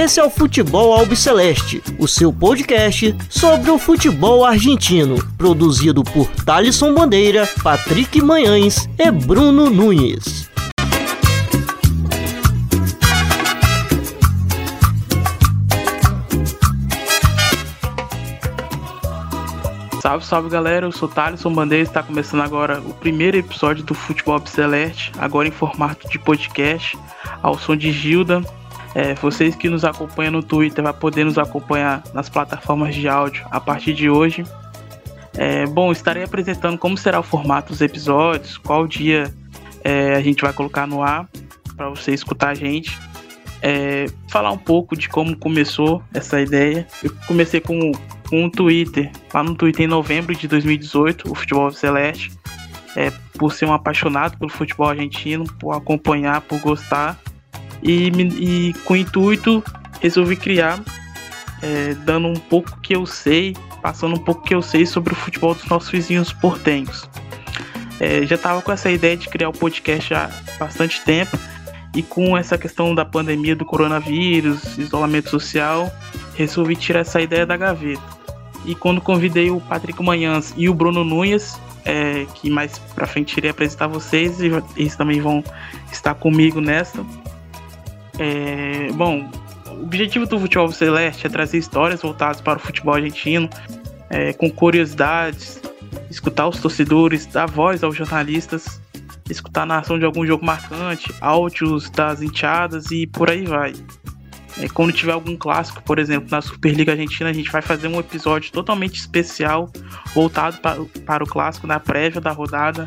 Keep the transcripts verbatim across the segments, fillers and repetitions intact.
Esse é o Futebol Albiceleste, o seu podcast sobre o futebol argentino, produzido por Talisson Bandeira, Patrick Manhães e Bruno Nunes. Salve, salve galera, eu sou Talisson Bandeira e está começando agora o primeiro episódio do Futebol Albiceleste, agora em formato de podcast, ao som de Gilda. É, vocês que nos acompanham no Twitter vão poder nos acompanhar nas plataformas de áudio a partir de hoje. É, bom, estarei apresentando como será o formato dos episódios, qual dia é, a gente vai colocar no ar para você escutar a gente. É, falar um pouco de como começou essa ideia. Eu comecei com... um Twitter, lá no Twitter em novembro de dois mil e dezoito, o Futebol Albiceleste, é, por ser um apaixonado pelo futebol argentino, por acompanhar, por gostar, e, e com o intuito resolvi criar, é, dando um pouco que eu sei, passando um pouco que eu sei sobre o futebol dos nossos vizinhos portenhos. É, já estava com essa ideia de criar o podcast há bastante tempo, e com essa questão da pandemia do coronavírus, isolamento social, resolvi tirar essa ideia da gaveta. E quando convidei o Patrick Manhães e o Bruno Nunes, é, que mais pra frente irei apresentar vocês, e eles também vão estar comigo nessa. É, bom, o objetivo do Futebol Albiceleste é trazer histórias voltadas para o futebol argentino, é, com curiosidades, escutar os torcedores, dar voz aos jornalistas, escutar a narração de algum jogo marcante, áudios das enteadas e por aí vai. Quando tiver algum clássico, por exemplo, na Superliga Argentina, a gente vai fazer um episódio totalmente especial, voltado para, para o clássico, na prévia da rodada,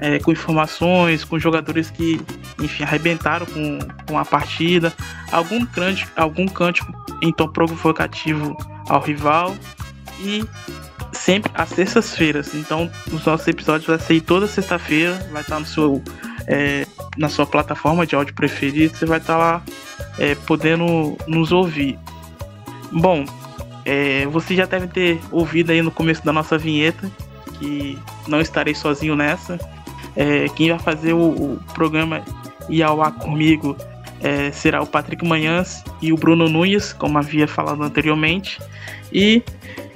é, com informações, com jogadores que, enfim, arrebentaram com, com a partida, algum, grande, algum cântico em tom provocativo ao rival, e sempre às sextas-feiras. Então, os nossos episódios vai sair toda sexta-feira, vai estar no seu... É, na sua plataforma de áudio preferida, você vai estar lá é, podendo nos ouvir. Bom, é, vocês já devem ter ouvido aí no começo da nossa vinheta, que não estarei sozinho nessa. É, quem vai fazer o, o programa ir ao ar comigo é, será o Patrick Manhães e o Bruno Nunes, como havia falado anteriormente. E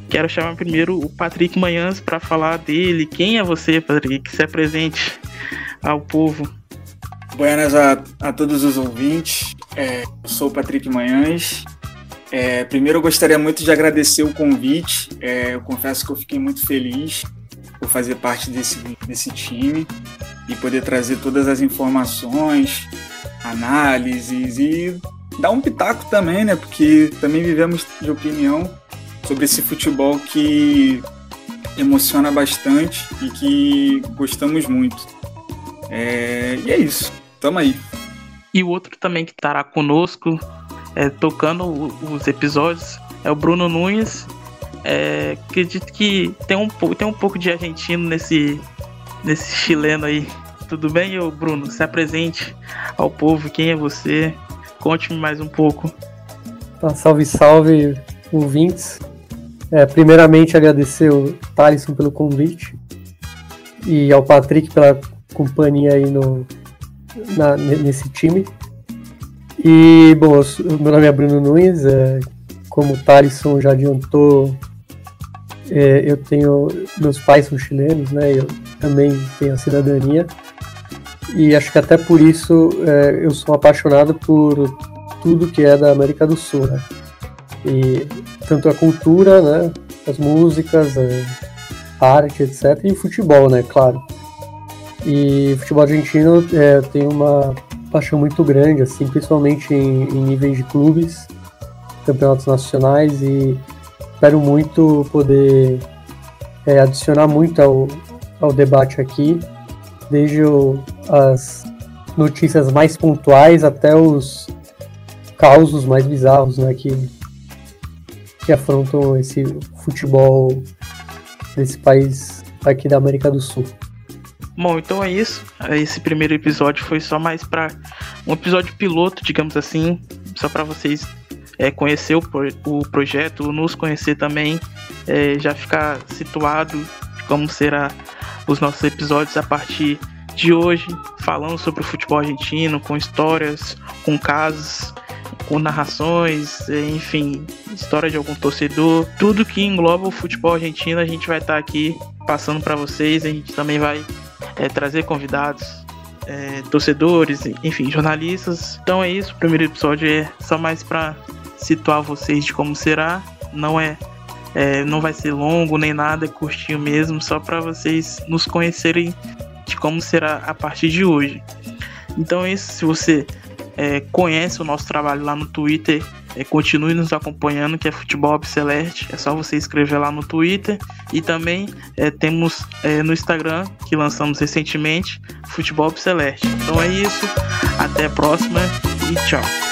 quero chamar primeiro o Patrick Manhães para falar dele. Quem é você, Patrick? Se apresente ao povo. Buenas a, a todos os ouvintes, é, eu sou o Patrick Manhães. É, primeiro eu gostaria muito de agradecer o convite, é, eu confesso que eu fiquei muito feliz por fazer parte desse, desse time e poder trazer todas as informações, análises e dar um pitaco também, né? Porque também vivemos de opinião sobre esse futebol que emociona bastante e que gostamos muito. É, e é isso. Tamo aí. E o outro também que estará conosco, é, tocando o, os episódios, é o Bruno Nunes. É, acredito que tem um, tem um pouco de argentino nesse, nesse chileno aí. Tudo bem, ô Bruno? Se apresente ao povo. Quem é você? Conte-me mais um pouco. Tá, salve, salve, ouvintes. É, primeiramente, agradecer o Talisson pelo convite e ao Patrick pela companhia aí no... Na, nesse time. E, bom, meu nome é Bruno Nunes, é, como o Talisson já adiantou, é, eu tenho, meus pais são chilenos, né, eu também tenho a cidadania, e acho que até por isso é, eu sou apaixonado por tudo que é da América do Sul, né, e tanto a cultura, né, as músicas, a arte, etcétera, e o futebol, né, claro. E futebol argentino é, tem uma paixão muito grande, assim, principalmente em, em níveis de clubes, campeonatos nacionais, e espero muito poder é, adicionar muito ao, ao debate aqui, desde o, as notícias mais pontuais até os causos mais bizarros, né, que, que afrontam esse futebol desse país aqui da América do Sul. Bom, então é isso. Esse primeiro episódio foi só mais para um episódio piloto, digamos assim, só para vocês é, conhecer o, pro, o projeto, nos conhecer também, é, já ficar situado como serão os nossos episódios a partir de hoje, falando sobre o futebol argentino, com histórias, com casos, com narrações, enfim, história de algum torcedor, tudo que engloba o futebol argentino a gente vai estar aqui passando para vocês. A gente também vai é, trazer convidados, é, torcedores, enfim, jornalistas. Então é isso, o primeiro episódio é só mais para situar vocês de como será. Não é, é, não vai ser longo nem nada, é curtinho mesmo, só para vocês nos conhecerem de como será a partir de hoje. Então é isso, se você é, conhece o nosso trabalho lá no Twitter, é, continue nos acompanhando, que é Futebol Albiceleste, é só você escrever lá no Twitter. E também é, temos é, no Instagram, que lançamos recentemente, Futebol Albiceleste. Então é isso, até a próxima e tchau.